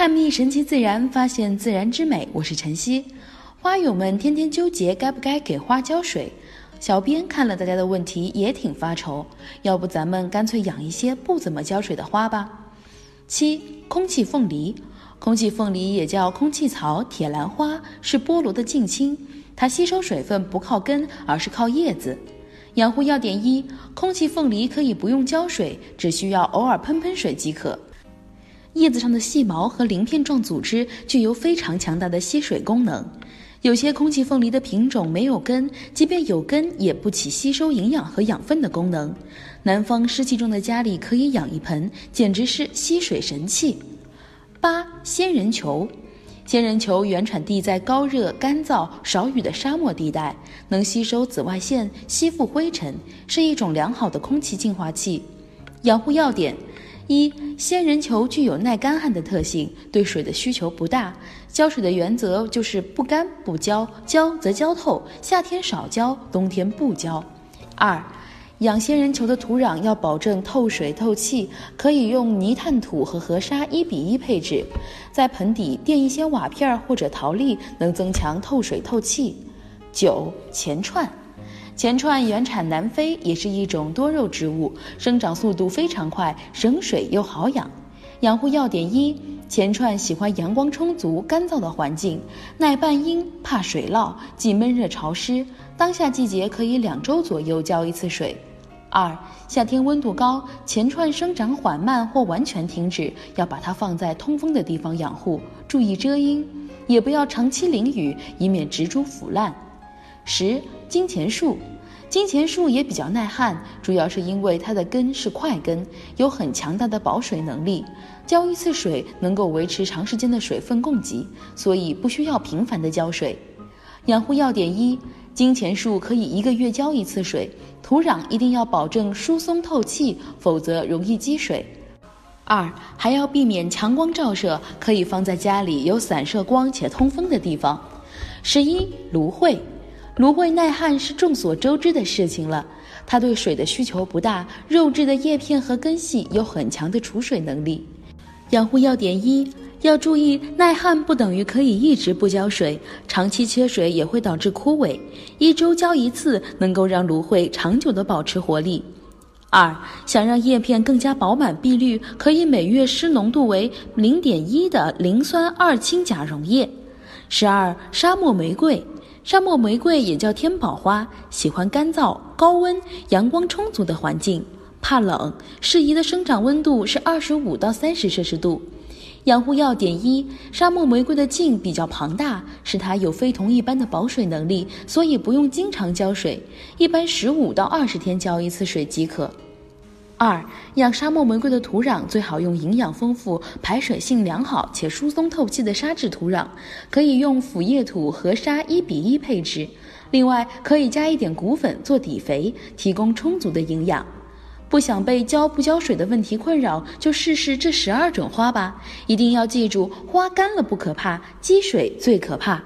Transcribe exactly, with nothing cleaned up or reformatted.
探秘神奇自然，发现自然之美。我是晨曦，花友们天天纠结该不该给花浇水。小编看了大家的问题也挺发愁，要不咱们干脆养一些不怎么浇水的花吧。七、空气凤梨。空气凤梨也叫空气草、铁兰花，是菠萝的近亲。它吸收水分不靠根，而是靠叶子。养护要点一：空气凤梨可以不用浇水，只需要偶尔喷喷水即可。叶子上的细毛和鳞片状组织具有非常强大的吸水功能。有些空气凤梨的品种没有根，即便有根也不起吸收营养和养分的功能。南方湿气重的家里可以养一盆，简直是吸水神器。八、仙人球。仙人球原产地在高热、干燥、少雨的沙漠地带，能吸收紫外线，吸附灰尘，是一种良好的空气净化器。养护要点：一、仙人球具有耐干旱的特性，对水的需求不大。浇水的原则就是不干不浇，浇则浇透，夏天少浇，冬天不浇。二、养仙人球的土壤要保证透水透气，可以用泥炭土和河沙一比一配置，在盆底垫一些瓦片或者陶粒，能增强透水透气。九、钱串。钱串原产南非，也是一种多肉植物，生长速度非常快，省水又好养。养护要点一：钱串喜欢阳光充足、干燥的环境，耐半阴，怕水涝，忌闷热潮湿。当下季节可以两周左右浇一次水。二、夏天温度高，钱串生长缓慢或完全停止，要把它放在通风的地方养护，注意遮阴，也不要长期淋雨，以免植株腐烂。十、金钱树。金钱树也比较耐旱，主要是因为它的根是块根，有很强大的保水能力，浇一次水能够维持长时间的水分供给，所以不需要频繁的浇水。养护要点一：金钱树可以一个月浇一次水，土壤一定要保证疏松透气，否则容易积水。二、还要避免强光照射，可以放在家里有散射光且通风的地方。十一、芦荟。芦荟耐旱是众所周知的事情了，它对水的需求不大，肉质的叶片和根系有很强的储水能力。养护要点一：要注意耐旱不等于可以一直不浇水，长期缺水也会导致枯萎，一周浇一次能够让芦荟长久地保持活力。二、想让叶片更加饱满碧绿，可以每月施浓度为 零点一 的磷酸二氢钾溶液。十二、沙漠玫瑰。沙漠玫瑰也叫天宝花，喜欢干燥、高温、阳光充足的环境，怕冷，适宜的生长温度是二十五到三十摄氏度。养护要点一：沙漠玫瑰的茎比较庞大，使它有非同一般的保水能力，所以不用经常浇水，一般十五到二十天浇一次水即可。二、养沙漠玫瑰的土壤最好用营养丰富、排水性良好且疏松透气的沙质土壤，可以用腐叶土和沙一比一配置，另外可以加一点骨粉做底肥，提供充足的营养。不想被浇不浇水的问题困扰，就试试这十二种花吧。一定要记住，花干了不可怕，积水最可怕。